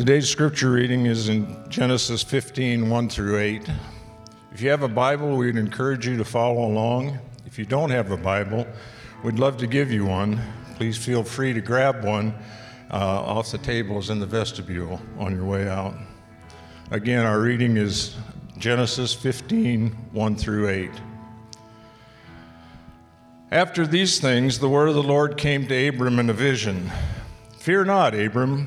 Today's scripture reading is in Genesis 15, 1 through 8. If you have a Bible, we'd encourage you to follow along. If you don't have a Bible, we'd love to give you one. Please feel free to grab one off the tables in the vestibule on your way out. Again, our reading is Genesis 15, 1 through 8. After these things, the word of the Lord came to Abram in a vision. Fear not, Abram,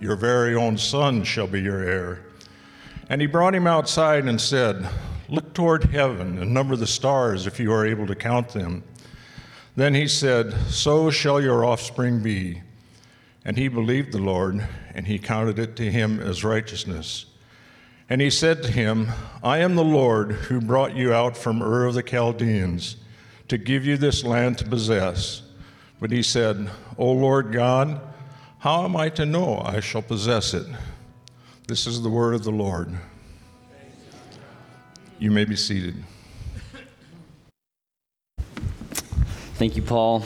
your very own son shall be your heir. And he brought him outside and said, Look toward heaven and number the stars if you are able to count them. Then he said, So shall your offspring be. And he believed the Lord, and he counted it to him as righteousness. And he said to him, I am the Lord who brought you out from Ur of the Chaldeans to give you this land to possess. But he said, O Lord God, how am I to know I shall possess it? This is the word of the Lord. You may be seated. Thank you, Paul.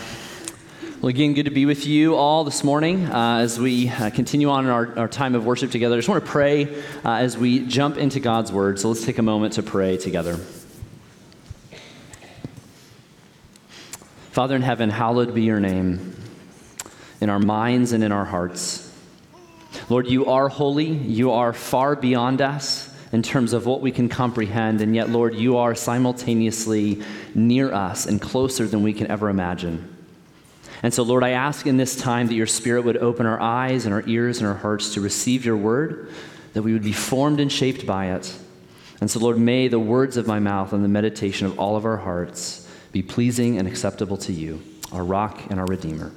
Well, again, good to be with you all this morning as we continue on in our time of worship together. I just want to pray as we jump into God's word. So let's take a moment to pray together. Father in heaven, hallowed be your name in our minds and in our hearts. Lord, you are holy. You are far beyond us in terms of what we can comprehend. And yet, Lord, you are simultaneously near us and closer than we can ever imagine. And so, Lord, I ask in this time that your Spirit would open our eyes and our ears and our hearts to receive your word, that we would be formed and shaped by it. And so, Lord, may the words of my mouth and the meditation of all of our hearts be pleasing and acceptable to you, our rock and our Redeemer.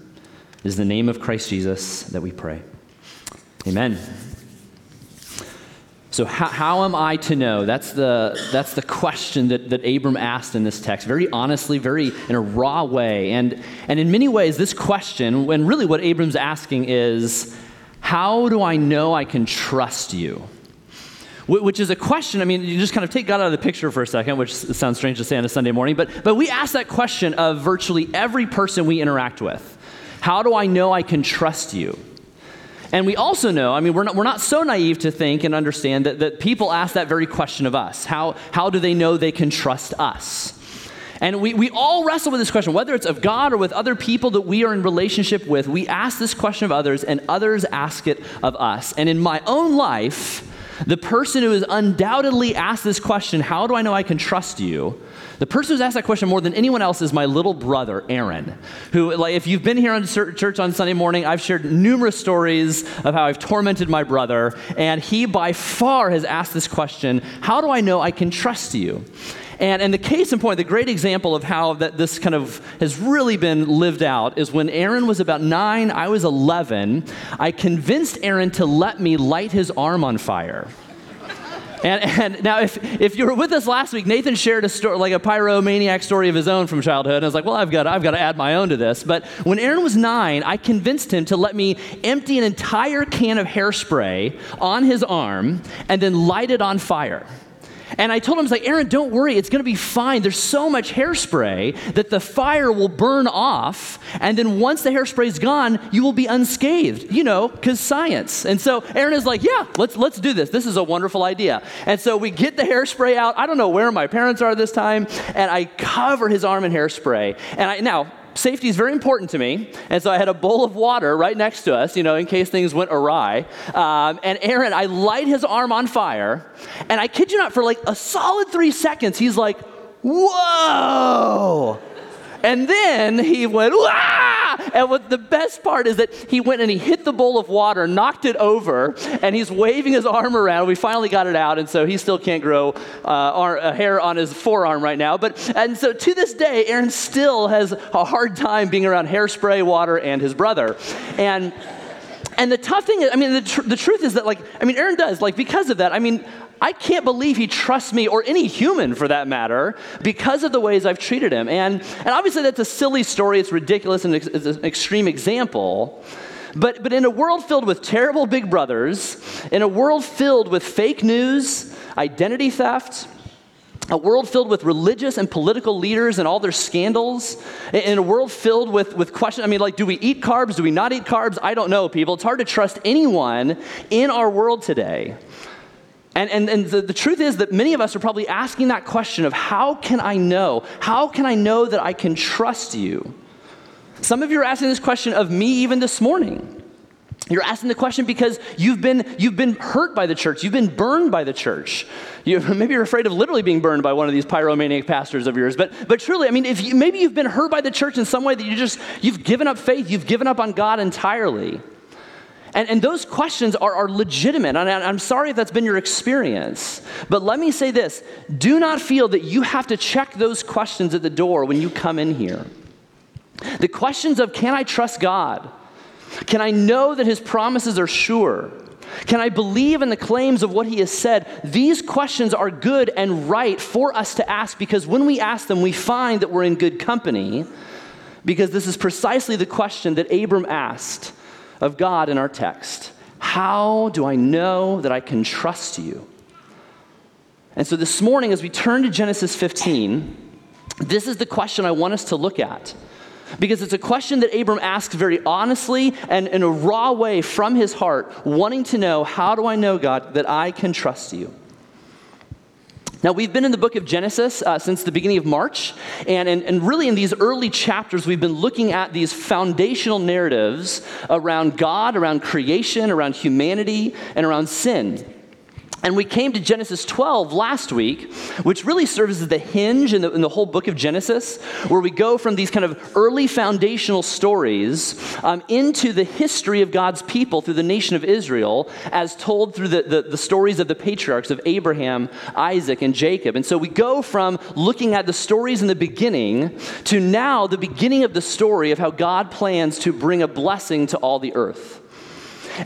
It is the name of Christ Jesus that we pray. Amen. So how am I to know? That's the question that Abram asked in this text, very honestly, very in a raw way. And in many ways, this question, and really what Abram's asking is, how do I know I can trust you? Which is a question, I mean, you just kind of take God out of the picture for a second, which sounds strange to say on a Sunday morning, but we ask that question of virtually every person we interact with. How do I know I can trust you? And we also know, I mean, we're not so naive to think and understand that people ask that very question of us. How do they know they can trust us? And we all wrestle with this question, whether it's of God or with other people that we are in relationship with. We ask this question of others, and others ask it of us. And in my own life, the person who has undoubtedly asked this question, how do I know I can trust you? The person who's asked that question more than anyone else is my little brother, Aaron, who, like, if you've been here on church on Sunday morning, I've shared numerous stories of how I've tormented my brother, and he by far has asked this question, how do I know I can trust you? And the case in point, the great example of how that this kind of has really been lived out is when Aaron was about 9, I was 11, I convinced Aaron to let me light his arm on fire. And now, if you were with us last week, Nathan shared a story, like a pyromaniac story of his own from childhood. And I was like, well, I've got to add my own to this. But when Aaron was 9, I convinced him to let me empty an entire can of hairspray on his arm and then light it on fire. And I told him, I was like, Aaron, don't worry. It's going to be fine. There's so much hairspray that the fire will burn off. And then once the hairspray's gone, you will be unscathed, you know, because science. And so Aaron is like, yeah, let's do this. This is a wonderful idea. And so we get the hairspray out. I don't know where my parents are this time. And I cover his arm in hairspray. Now, safety is very important to me, and so I had a bowl of water right next to us, you know, in case things went awry. And Aaron, I light his arm on fire, and I kid you not, for like a solid 3 seconds, he's like, whoa! And then he went, wah! And what the best part is that he went and he hit the bowl of water, knocked it over, and he's waving his arm around. We finally got it out, and so he still can't grow a hair on his forearm right now. And so to this day, Aaron still has a hard time being around hairspray, water, and his brother. And And the tough thing is, I mean, the truth is that, like, I mean, Aaron does, like, because of that, I mean, I can't believe he trusts me, or any human for that matter, because of the ways I've treated him. And obviously that's a silly story, it's ridiculous, and it's an extreme example. But in a world filled with terrible big brothers, in a world filled with fake news, identity theft, a world filled with religious and political leaders and all their scandals, in a world filled with questions, I mean, like, do we eat carbs? Do we not eat carbs? I don't know, people. It's hard to trust anyone in our world today. And the truth is that many of us are probably asking that question of how can I know? How can I know that I can trust you? Some of you are asking this question of me even this morning. You're asking the question because you've been hurt by the church. You've been burned by the church. Maybe you're afraid of literally being burned by one of these pyromaniac pastors of yours. But truly, I mean, maybe you've been hurt by the church in some way that you've given up faith. You've given up on God entirely. And those questions are legitimate. And I'm sorry if that's been your experience. But let me say this. Do not feel that you have to check those questions at the door when you come in here. The questions of, can I trust God? Can I know that his promises are sure? Can I believe in the claims of what he has said? These questions are good and right for us to ask, because when we ask them, we find that we're in good company, because this is precisely the question that Abram asked of God in our text. How do I know that I can trust you? And so this morning, as we turn to Genesis 15, this is the question I want us to look at. Because it's a question that Abram asks very honestly and in a raw way from his heart, wanting to know, how do I know, God, that I can trust you? Now, we've been in the book of Genesis since the beginning of March, and really in these early chapters, we've been looking at these foundational narratives around God, around creation, around humanity, and around sin. And we came to Genesis 12 last week, which really serves as the hinge in the whole book of Genesis, where we go from these kind of early foundational stories into the history of God's people through the nation of Israel, as told through the stories of the patriarchs of Abraham, Isaac, and Jacob. And so we go from looking at the stories in the beginning to now the beginning of the story of how God plans to bring a blessing to all the earth.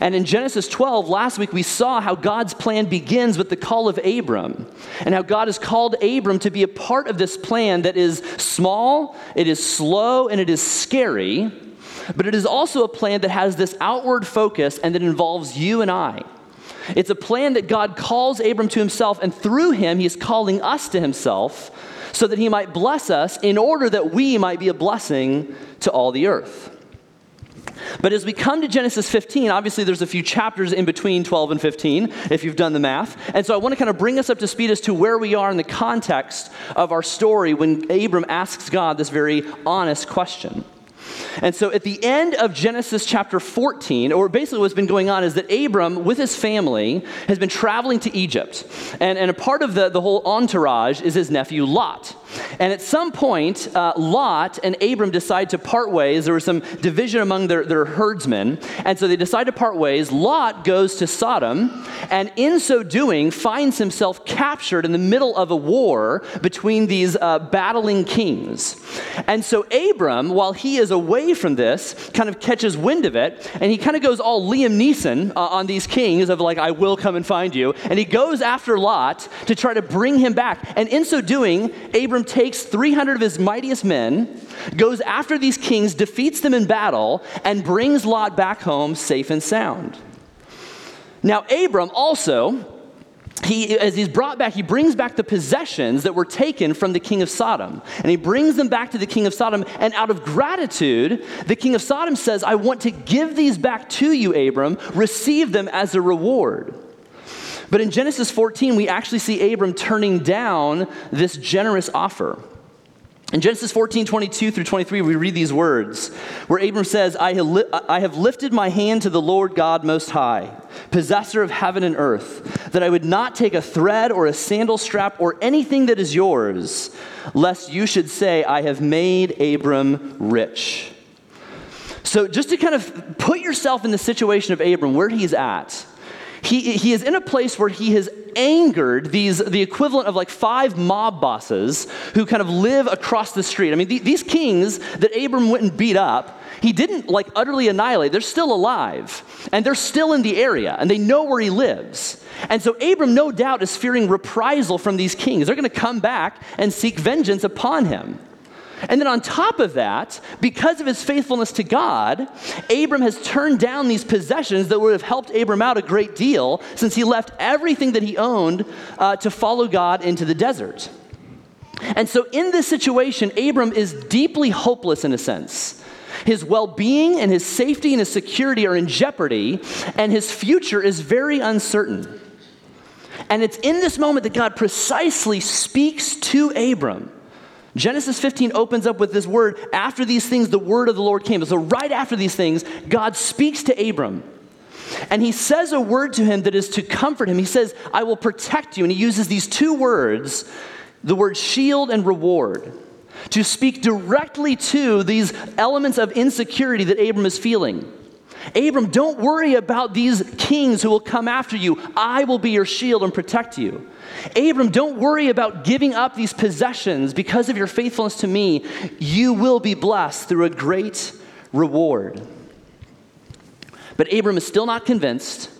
And in Genesis 12, last week, we saw how God's plan begins with the call of Abram, and how God has called Abram to be a part of this plan that is small, it is slow, and it is scary, but it is also a plan that has this outward focus and that involves you and I. It's a plan that God calls Abram to himself, and through him, he is calling us to himself so that he might bless us in order that we might be a blessing to all the earth. But as we come to Genesis 15, obviously there's a few chapters in between 12 and 15, if you've done the math. And so I want to kind of bring us up to speed as to where we are in the context of our story when Abram asks God this very honest question. And so at the end of Genesis chapter 14, or basically what's been going on is that Abram, with his family, has been traveling to Egypt. And a part of the whole entourage is his nephew Lot. And at some point, Lot and Abram decide to part ways. There was some division among their herdsmen. And so they decide to part ways. Lot goes to Sodom, and in so doing, finds himself captured in the middle of a war between these battling kings. And so Abram, while he is away from this, kind of catches wind of it, and he kind of goes all Liam Neeson on these kings of like, I will come and find you. And he goes after Lot to try to bring him back. And in so doing, Abram takes 300 of his mightiest men, goes after these kings, defeats them in battle, and brings Lot back home safe and sound. Now, Abram also, he brings back the possessions that were taken from the king of Sodom. And he brings them back to the king of Sodom. And out of gratitude, the king of Sodom says, I want to give these back to you, Abram. Receive them as a reward. But in Genesis 14, we actually see Abram turning down this generous offer. In Genesis 14, 22 through 23, we read these words, where Abram says, I have lifted my hand to the Lord God Most High, possessor of heaven and earth, that I would not take a thread or a sandal strap or anything that is yours, lest you should say, I have made Abram rich. So just to kind of put yourself in the situation of Abram, where he's at, He is in a place where he has angered the equivalent of like 5 mob bosses who kind of live across the street. I mean, these kings that Abram went and beat up, he didn't like utterly annihilate. They're still alive, and they're still in the area, and they know where he lives. And so Abram, no doubt, is fearing reprisal from these kings. They're going to come back and seek vengeance upon him. And then on top of that, because of his faithfulness to God, Abram has turned down these possessions that would have helped Abram out a great deal, since he left everything that he owned to follow God into the desert. And so in this situation, Abram is deeply hopeless in a sense. His well-being and his safety and his security are in jeopardy, and his future is very uncertain. And it's in this moment that God precisely speaks to Abram. Genesis 15 opens up with this word, after these things, the word of the Lord came. So right after these things, God speaks to Abram. And he says a word to him that is to comfort him. He says, I will protect you. And he uses these 2 words, the word shield and reward, to speak directly to these elements of insecurity that Abram is feeling. Abram, don't worry about these kings who will come after you. I will be your shield and protect you. Abram, don't worry about giving up these possessions. Because of your faithfulness to me, you will be blessed through a great reward. But Abram is still not convinced,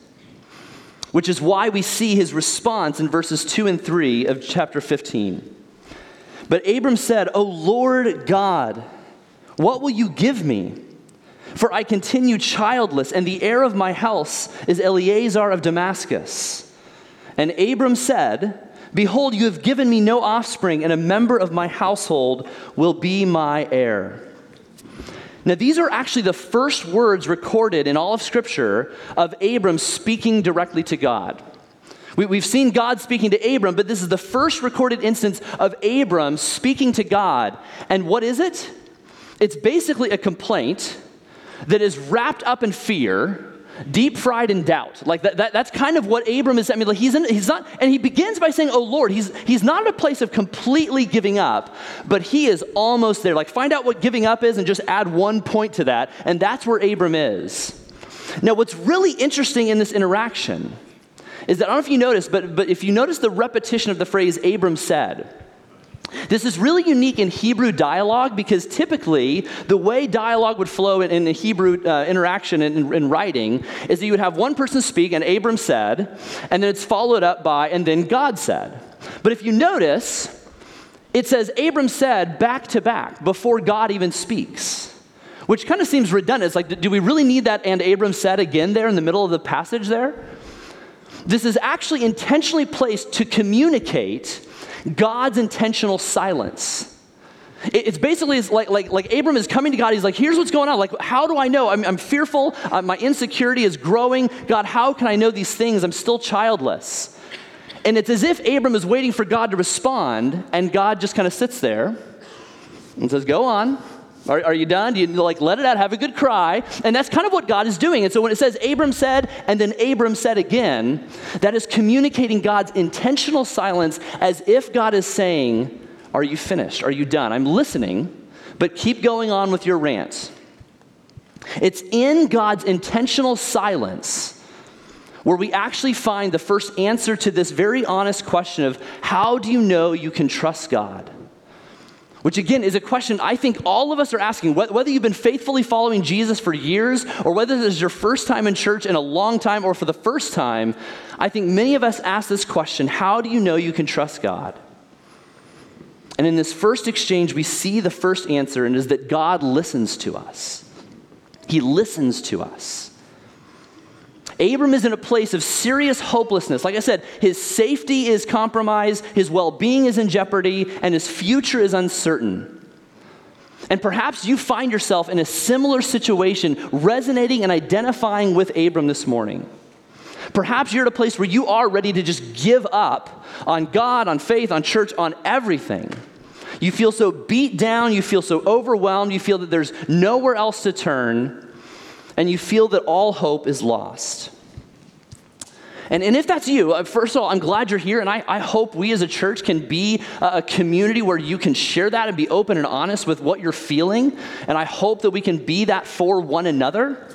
which is why we see his response in verses 2 and 3 of chapter 15. But Abram said, O Lord God, what will you give me? For I continue childless, and the heir of my house is Eliezer of Damascus. And Abram said, Behold, you have given me no offspring, and a member of my household will be my heir. Now, these are actually the first words recorded in all of Scripture of Abram speaking directly to God. We've seen God speaking to Abram, but this is the first recorded instance of Abram speaking to God. And what is it? It's basically a complaint that is wrapped up in fear, deep fried in doubt. Like that's kind of what Abram is. I mean, like he's not, and he begins by saying, "Oh Lord," he's not in a place of completely giving up, but he is almost there. Like, find out what giving up is and just add 1 point to that, and that's where Abram is. Now, what's really interesting in this interaction is that, I don't know if you noticed, but if you notice the repetition of the phrase Abram said, this is really unique in Hebrew dialogue, because typically the way dialogue would flow in the Hebrew interaction in writing is that you would have one person speak, and Abram said, and then it's followed up by, and then God said. But if you notice, it says Abram said back to back before God even speaks, which kind of seems redundant. It's like, do we really need that "and Abram said" again there in the middle of the passage there? This is actually intentionally placed to communicate God's intentional silence. It's basically like Abram is coming to God. He's like, here's what's going on. Like, how do I know? I'm fearful. My insecurity is growing. God, how can I know these things? I'm still childless. And it's as if Abram is waiting for God to respond, and God just kind of sits there and says, go on. Are you done? Do you like let it out? Have a good cry. And that's kind of what God is doing. And so when it says Abram said, and then Abram said again, that is communicating God's intentional silence, as if God is saying, are you finished? Are you done? I'm listening, but keep going on with your rant. It's in God's intentional silence where we actually find the first answer to this very honest question of, how do you know you can trust God? Which, again, is a question I think all of us are asking. Whether you've been faithfully following Jesus for years, or whether this is your first time in church in a long time, or for the first time, I think many of us ask this question: how do you know you can trust God? And in this first exchange, we see the first answer, and it is that God listens to us. He listens to us. Abram is in a place of serious hopelessness. Like I said, his safety is compromised, his well-being is in jeopardy, and his future is uncertain. And perhaps you find yourself in a similar situation, resonating and identifying with Abram this morning. Perhaps you're at a place where you are ready to just give up on God, on faith, on church, on everything. You feel so beat down, you feel so overwhelmed, you feel that there's nowhere else to turn, and you feel that all hope is lost. And if that's you, first of all, I'm glad you're here, and I hope we as a church can be a community where you can share that and be open and honest with what you're feeling, and I hope that we can be that for one another.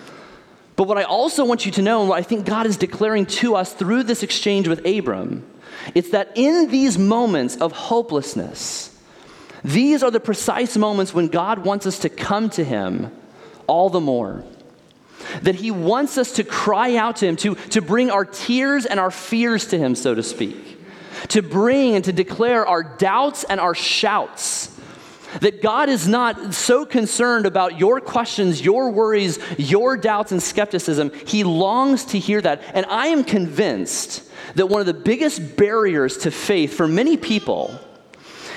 But what I also want you to know, and what I think God is declaring to us through this exchange with Abram, it's that in these moments of hopelessness, these are the precise moments when God wants us to come to him all the more. That he wants us to cry out to him, to bring our tears and our fears to him, so to speak. To bring and to declare our doubts and our shouts. That God is not so concerned about your questions, your worries, your doubts and skepticism. He longs to hear that. And I am convinced that one of the biggest barriers to faith for many people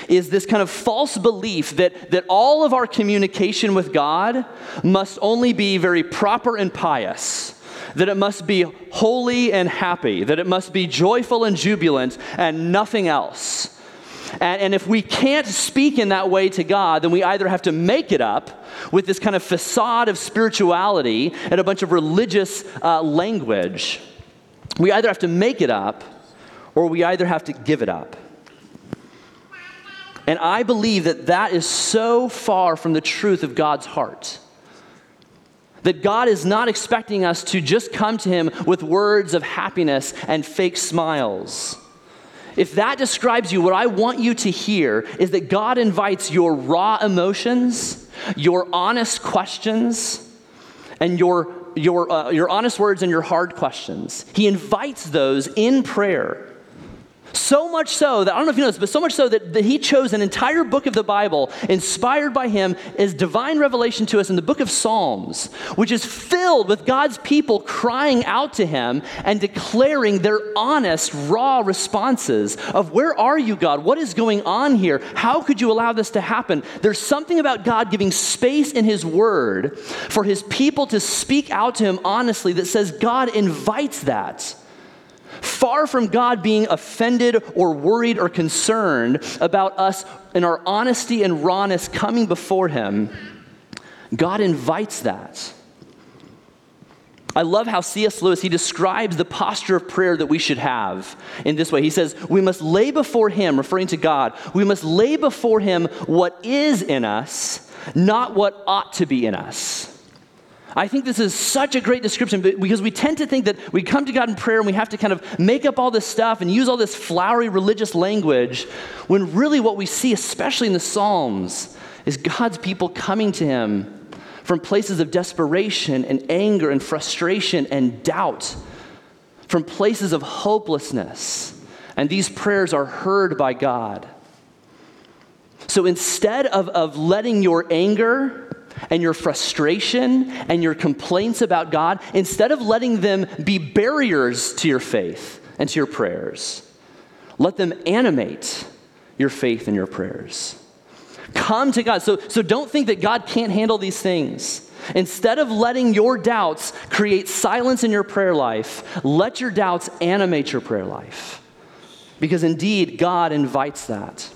is this kind of false belief that all of our communication with God must only be very proper and pious. That it must be holy and happy. That it must be joyful and jubilant and nothing else. And if we can't speak in that way to God, then we either have to make it up with this kind of facade of spirituality and a bunch of religious language. We either have to make it up, or we either have to give it up. And I believe that is so far from the truth of God's heart. That God is not expecting us to just come to him with words of happiness and fake smiles. If that describes you, what I want you to hear is that God invites your raw emotions, your honest questions, and your honest words and your hard questions. He invites those in prayer. So much so that, I don't know if you know this, but so much so that he chose an entire book of the Bible, inspired by him, as divine revelation to us in the book of Psalms, which is filled with God's people crying out to him and declaring their honest, raw responses of, where are you, God? What is going on here? How could you allow this to happen? There's something about God giving space in his word for his people to speak out to him honestly that says God invites that. Far from God being offended or worried or concerned about us in our honesty and rawness coming before him, God invites that. I love how C.S. Lewis, he describes the posture of prayer that we should have in this way. He says, we must lay before him, referring to God, we must lay before him what is in us, not what ought to be in us. I think this is such a great description because we tend to think that we come to God in prayer and we have to kind of make up all this stuff and use all this flowery religious language when really what we see, especially in the Psalms, is God's people coming to him from places of desperation and anger and frustration and doubt, from places of hopelessness. And these prayers are heard by God. So instead of letting your anger and your frustration and your complaints about God, instead of letting them be barriers to your faith and to your prayers, let them animate your faith and your prayers. Come to God. So don't think that God can't handle these things. Instead of letting your doubts create silence in your prayer life, let your doubts animate your prayer life. Because indeed, God invites that.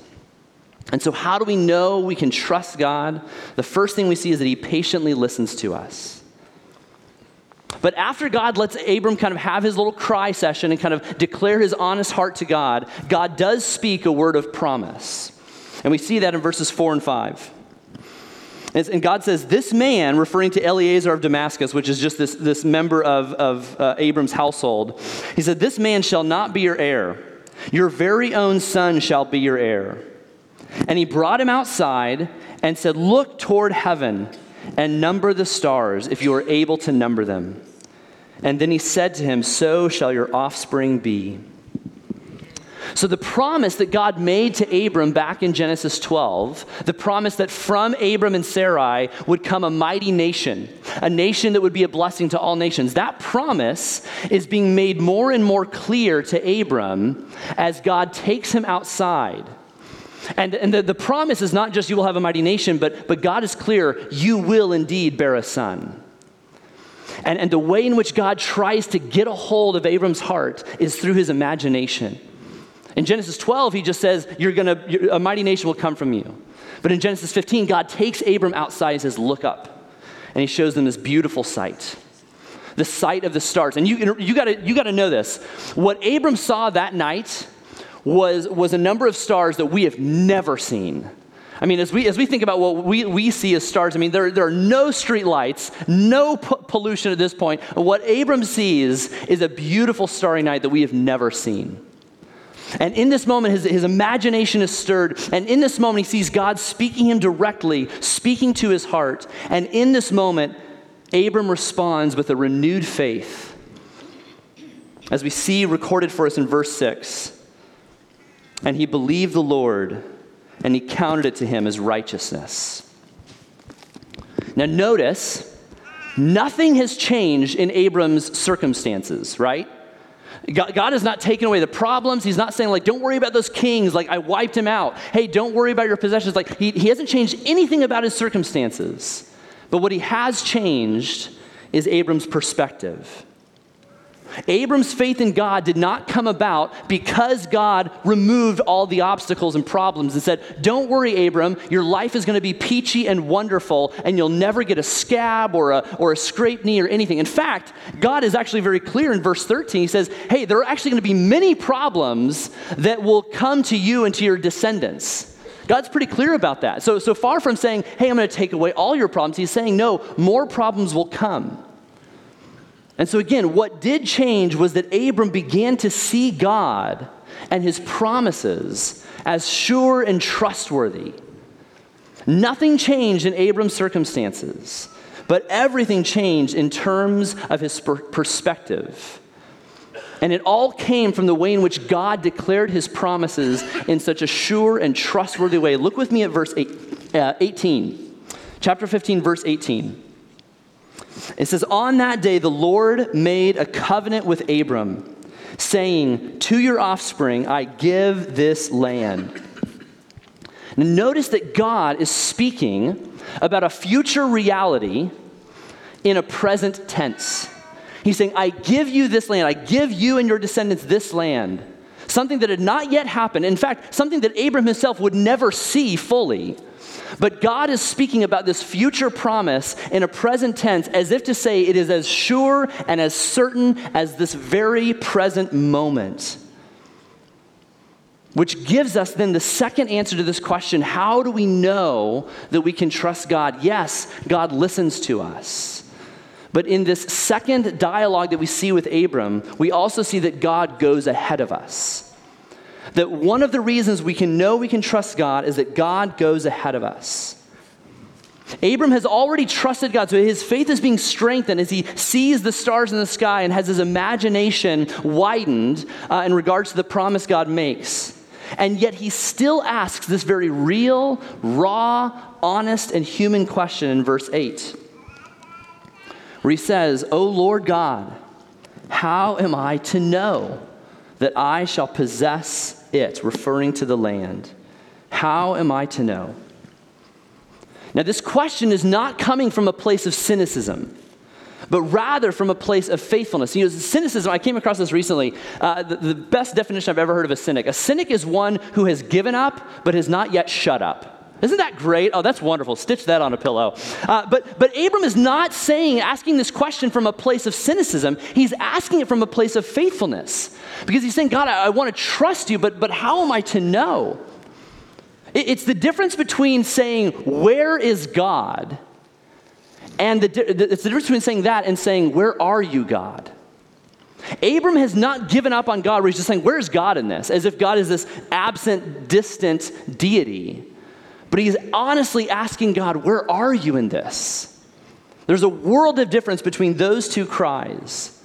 And so how do we know we can trust God? The first thing we see is that he patiently listens to us. But after God lets Abram kind of have his little cry session and kind of declare his honest heart to God, God does speak a word of promise. And we see that in verses 4 and 5. And God says, this man, referring to Eliezer of Damascus, which is just this member of Abram's household, he said, this man shall not be your heir. Your very own son shall be your heir. And he brought him outside and said, look toward heaven and number the stars if you are able to number them. And then he said to him, so shall your offspring be. So the promise that God made to Abram back in Genesis 12, the promise that from Abram and Sarai would come a mighty nation, a nation that would be a blessing to all nations, that promise is being made more and more clear to Abram as God takes him outside. And the promise is not just you will have a mighty nation, but God is clear, you will indeed bear a son. And the way in which God tries to get a hold of Abram's heart is through his imagination. In Genesis 12, he just says, a mighty nation will come from you. But in Genesis 15, God takes Abram outside and says, look up. And he shows them this beautiful sight. The sight of the stars. And you gotta know this. What Abram saw that night was a number of stars that we have never seen. I mean, as we think about what we see as stars, I mean, there are no street lights, no p- pollution at this point. What Abram sees is a beautiful starry night that we have never seen. And in this moment, his imagination is stirred. And in this moment, he sees God speaking him directly, speaking to his heart. And in this moment, Abram responds with a renewed faith, as we see recorded for us in verse 6. And he believed the Lord, and he counted it to him as righteousness. Now notice, nothing has changed in Abram's circumstances, right? God has not taken away the problems. He's not saying, like, don't worry about those kings. Like, I wiped him out. Hey, don't worry about your possessions. Like, he hasn't changed anything about his circumstances. But what he has changed is Abram's perspective. Abram's faith in God did not come about because God removed all the obstacles and problems and said, don't worry, Abram, your life is going to be peachy and wonderful, and you'll never get a scab or a scraped knee or anything. In fact, God is actually very clear in verse 13. He says, hey, there are actually going to be many problems that will come to you and to your descendants. God's pretty clear about that. So far from saying, hey, I'm going to take away all your problems, he's saying, no, more problems will come. And so again, what did change was that Abram began to see God and his promises as sure and trustworthy. Nothing changed in Abram's circumstances, but everything changed in terms of his perspective. And it all came from the way in which God declared his promises in such a sure and trustworthy way. Look with me at verse 18, chapter 15, verse 18. It says, on that day, the Lord made a covenant with Abram, saying, to your offspring, I give this land. Now, notice that God is speaking about a future reality in a present tense. He's saying, I give you this land. I give you and your descendants this land. Something that had not yet happened. In fact, something that Abram himself would never see fully. But God is speaking about this future promise in a present tense as if to say it is as sure and as certain as this very present moment. Which gives us then the second answer to this question, how do we know that we can trust God? Yes, God listens to us. But in this second dialogue that we see with Abram, we also see that God goes ahead of us. That one of the reasons we can know we can trust God is that God goes ahead of us. Abram has already trusted God, so his faith is being strengthened as he sees the stars in the sky and has his imagination widened in regards to the promise God makes. And yet he still asks this very real, raw, honest, and human question in verse 8, where he says, O Lord God, how am I to know that I shall possess it, referring to the land? How am I to know? Now, this question is not coming from a place of cynicism, but rather from a place of faithfulness. You know, cynicism, I came across this recently, the best definition I've ever heard of a cynic. A cynic is one who has given up, but has not yet shut up. Isn't that great? Oh, that's wonderful. Stitch that on a pillow. But Abram is not asking this question from a place of cynicism. He's asking it from a place of faithfulness. Because he's saying, God, I want to trust you, but how am I to know? It's the difference between saying, where is God? And it's the difference between saying that and saying, where are you, God? Abram has not given up on God, where he's just saying, where's God in this? As if God is this absent, distant deity. But he's honestly asking God, where are you in this? There's a world of difference between those two cries.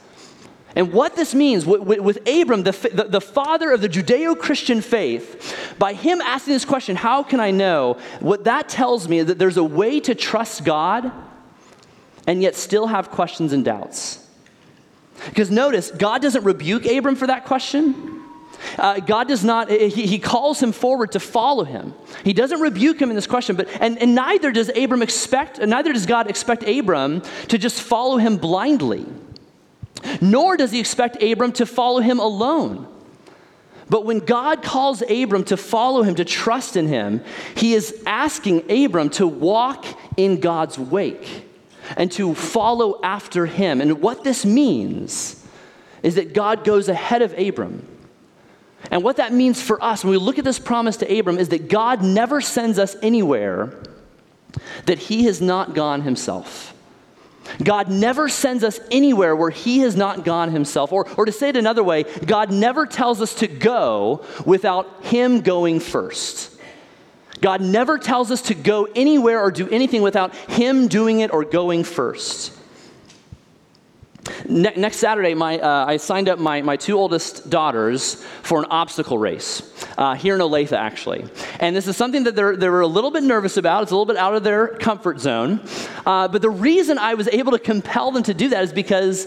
And what this means, with Abram, the father of the Judeo-Christian faith, by him asking this question, how can I know? What that tells me is that there's a way to trust God and yet still have questions and doubts. Because notice, God doesn't rebuke Abram for that question. God does not, he calls him forward to follow him. He doesn't rebuke him in this question, but and neither does God expect Abram to just follow him blindly. Nor does he expect Abram to follow him alone. But when God calls Abram to follow him, to trust in him, he is asking Abram to walk in God's wake and to follow after him. And what this means is that God goes ahead of Abram. And what that means for us when we look at this promise to Abram is that God never sends us anywhere that he has not gone himself. God never sends us anywhere where he has not gone himself. Or to say it another way, God never tells us to go without him going first. God never tells us to go anywhere or do anything without him doing it or going first. Next Saturday, I signed up my two oldest daughters for an obstacle race here in Olathe, actually. And this is something that they were a little bit nervous about. It's a little bit out of their comfort zone. But the reason I was able to compel them to do that is because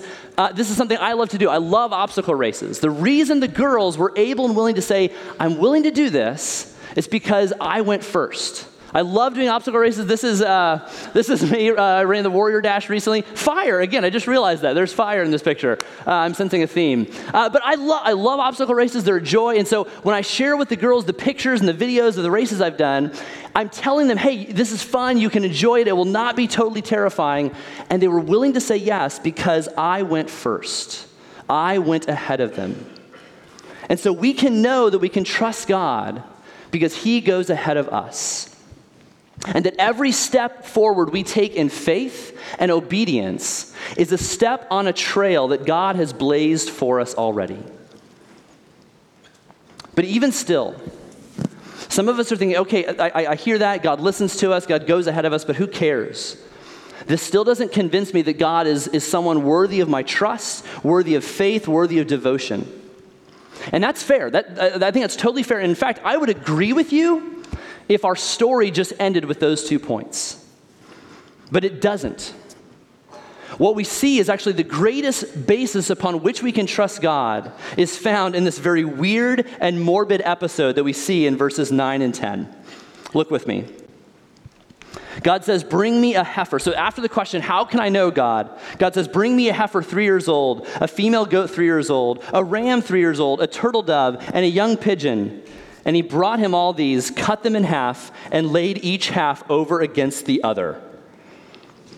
this is something I love to do. I love obstacle races. The reason the girls were able and willing to say, I'm willing to do this, is because I went first. I love doing obstacle races. This is me. I ran the Warrior Dash recently. Fire, again, I just realized that. There's fire in this picture. I'm sensing a theme. But I love obstacle races. They're a joy. And so when I share with the girls the pictures and the videos of the races I've done, I'm telling them, hey, this is fun. You can enjoy it. It will not be totally terrifying. And they were willing to say yes because I went first. I went ahead of them. And so we can know that we can trust God because he goes ahead of us. And that every step forward we take in faith and obedience is a step on a trail that God has blazed for us already. But even still, some of us are thinking, okay, I hear that. God listens to us. God goes ahead of us, but who cares? This still doesn't convince me that God is someone worthy of my trust, worthy of faith, worthy of devotion. And that's fair. I think that's totally fair. And in fact, I would agree with you if our story just ended with those 2 points. But it doesn't. What we see is actually the greatest basis upon which we can trust God is found in this very weird and morbid episode that we see in verses 9 and 10. Look with me. God says, bring me a heifer. So after the question, how can I know God? God says, bring me a heifer 3 years old, a female goat 3 years old, a ram 3 years old, a turtle dove, and a young pigeon. And he brought him all these, cut them in half, and laid each half over against the other.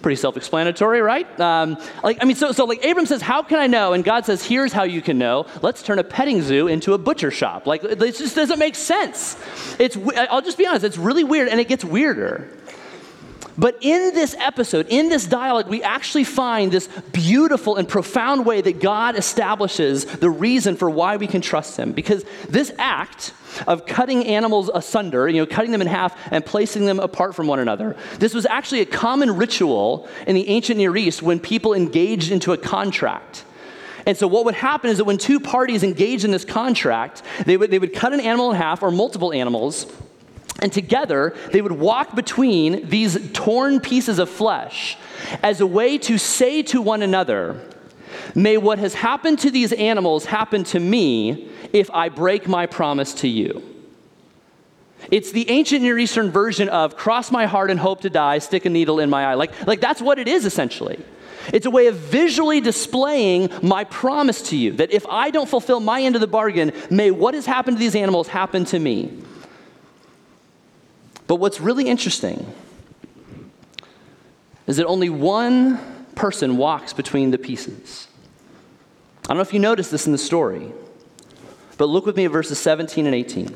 Pretty self-explanatory, right? So Abram says, how can I know? And God says, here's how you can know. Let's turn a petting zoo into a butcher shop. Like, this just doesn't make sense. I'll just be honest, it's really weird, and it gets weirder. But in this episode, in this dialogue, we actually find this beautiful and profound way that God establishes the reason for why we can trust him. Because this act of cutting animals asunder, cutting them in half and placing them apart from one another, this was actually a common ritual in the ancient Near East when people engaged into a contract. And so what would happen is that when two parties engaged in this contract, they would cut an animal in half or multiple animals, and together, they would walk between these torn pieces of flesh as a way to say to one another, may what has happened to these animals happen to me if I break my promise to you. It's the ancient Near Eastern version of cross my heart and hope to die, stick a needle in my eye. Like that's what it is, essentially. It's a way of visually displaying my promise to you, that if I don't fulfill my end of the bargain, may what has happened to these animals happen to me. But what's really interesting is that only one person walks between the pieces. I don't know if you noticed this in the story, but look with me at verses 17 and 18.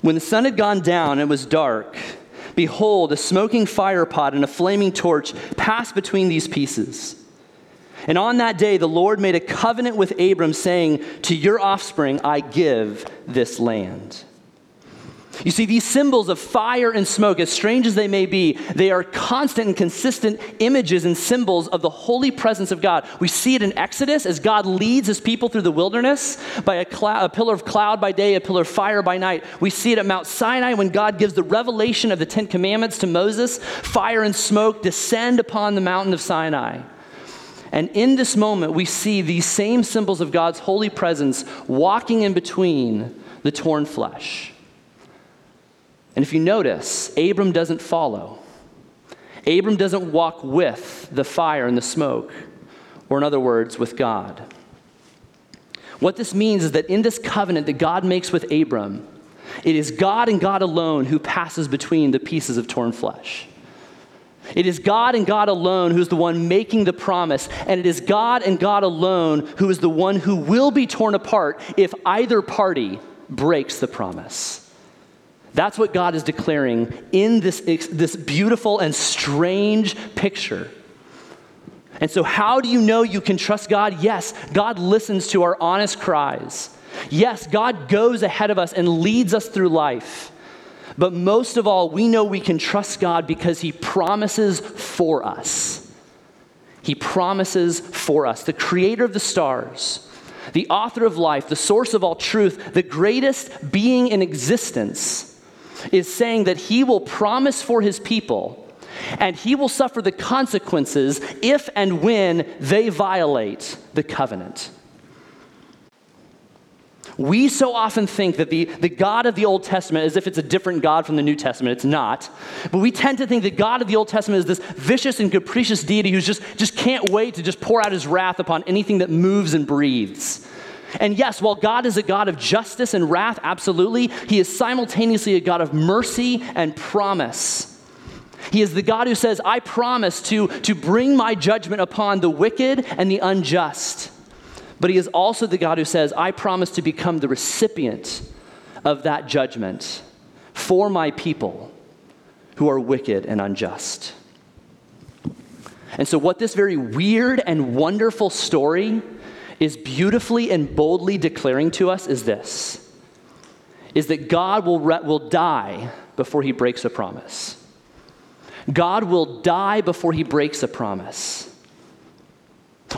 When the sun had gone down and it was dark, behold, a smoking fire pot and a flaming torch passed between these pieces. And on that day, the Lord made a covenant with Abram, saying, to your offspring I give this land. You see, these symbols of fire and smoke, as strange as they may be, they are constant and consistent images and symbols of the holy presence of God. We see it in Exodus as God leads his people through the wilderness by a pillar of cloud by day, a pillar of fire by night. We see it at Mount Sinai when God gives the revelation of the Ten Commandments to Moses. Fire and smoke descend upon the mountain of Sinai. And in this moment, we see these same symbols of God's holy presence walking in between the torn flesh. And if you notice, Abram doesn't follow. Abram doesn't walk with the fire and the smoke, or in other words, with God. What this means is that in this covenant that God makes with Abram, it is God and God alone who passes between the pieces of torn flesh. It is God and God alone who's the one making the promise, and it is God and God alone who is the one who will be torn apart if either party breaks the promise. That's what God is declaring in this beautiful and strange picture. And so how do you know you can trust God? Yes, God listens to our honest cries. Yes, God goes ahead of us and leads us through life. But most of all, we know we can trust God because he promises for us. He promises for us. The creator of the stars, the author of life, the source of all truth, the greatest being in existence is saying that he will promise for his people and he will suffer the consequences if and when they violate the covenant. We so often think that the God of the Old Testament, as if it's a different God from the New Testament, it's not. But we tend to think the God of the Old Testament is this vicious and capricious deity who just can't wait to just pour out his wrath upon anything that moves and breathes. And yes, while God is a God of justice and wrath, absolutely, he is simultaneously a God of mercy and promise. He is the God who says, I promise to bring my judgment upon the wicked and the unjust. But he is also the God who says, I promise to become the recipient of that judgment for my people who are wicked and unjust. And so what this very weird and wonderful story is beautifully and boldly declaring to us is this, is that God will die before he breaks a promise. God will die before he breaks a promise.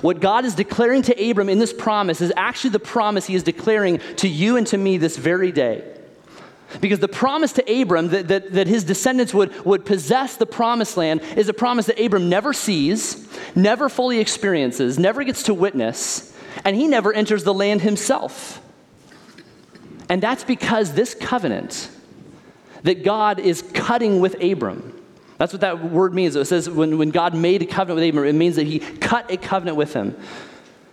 What God is declaring to Abram in this promise is actually the promise he is declaring to you and to me this very day. Because the promise to Abram that his descendants would possess the promised land is a promise that Abram never sees, never fully experiences, never gets to witness, and he never enters the land himself. And that's because this covenant that God is cutting with Abram, that's what that word means. It says when God made a covenant with Abram, it means that he cut a covenant with him.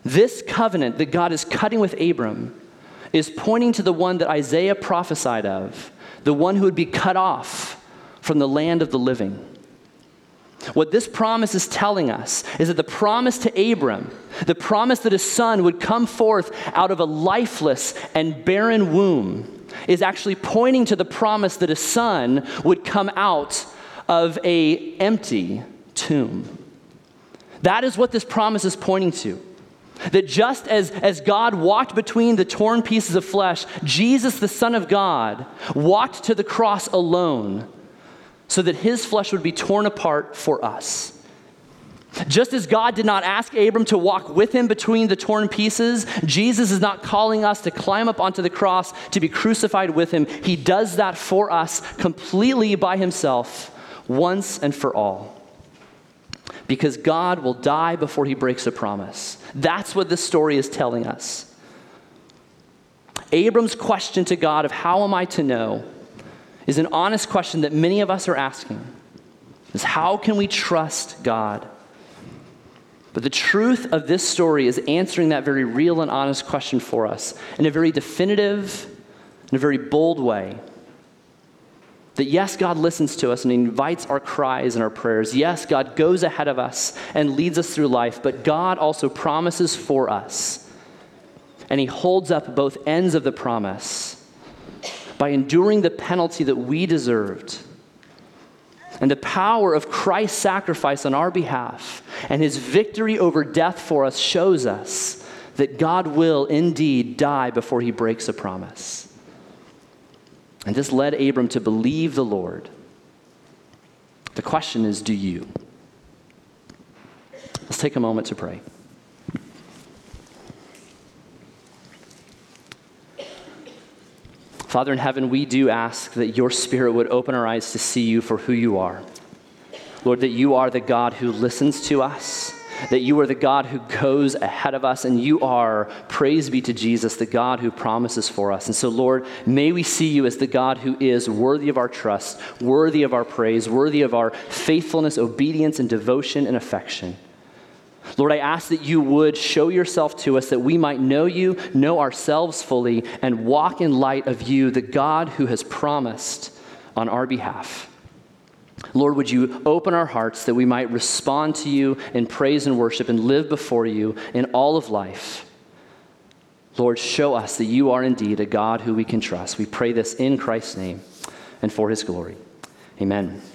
This covenant that God is cutting with Abram is pointing to the one that Isaiah prophesied of, the one who would be cut off from the land of the living. What this promise is telling us is that the promise to Abram, the promise that his son would come forth out of a lifeless and barren womb, is actually pointing to the promise that his son would come out of an empty tomb. That is what this promise is pointing to. That just as God walked between the torn pieces of flesh, Jesus, the Son of God, walked to the cross alone so that his flesh would be torn apart for us. Just as God did not ask Abram to walk with him between the torn pieces, Jesus is not calling us to climb up onto the cross to be crucified with him. He does that for us completely by himself, once and for all. Because God will die before he breaks a promise. That's what this story is telling us. Abram's question to God of how am I to know is an honest question that many of us are asking. Is how can we trust God? But the truth of this story is answering that very real and honest question for us in a very definitive, in a very bold way. That yes, God listens to us and invites our cries and our prayers. Yes, God goes ahead of us and leads us through life, but God also promises for us. And he holds up both ends of the promise by enduring the penalty that we deserved. And the power of Christ's sacrifice on our behalf and his victory over death for us shows us that God will indeed die before he breaks a promise. And this led Abram to believe the Lord. The question is, do you? Let's take a moment to pray. Father in heaven, we do ask that your Spirit would open our eyes to see you for who you are. Lord, that you are the God who listens to us, that you are the God who goes ahead of us, and you are, praise be to Jesus, the God who promises for us. And so, Lord, may we see you as the God who is worthy of our trust, worthy of our praise, worthy of our faithfulness, obedience, and devotion and affection. Lord, I ask that you would show yourself to us that we might know you, know ourselves fully, and walk in light of you, the God who has promised on our behalf. Lord, would you open our hearts that we might respond to you in praise and worship and live before you in all of life. Lord, show us that you are indeed a God who we can trust. We pray this in Christ's name. and for his glory. Amen.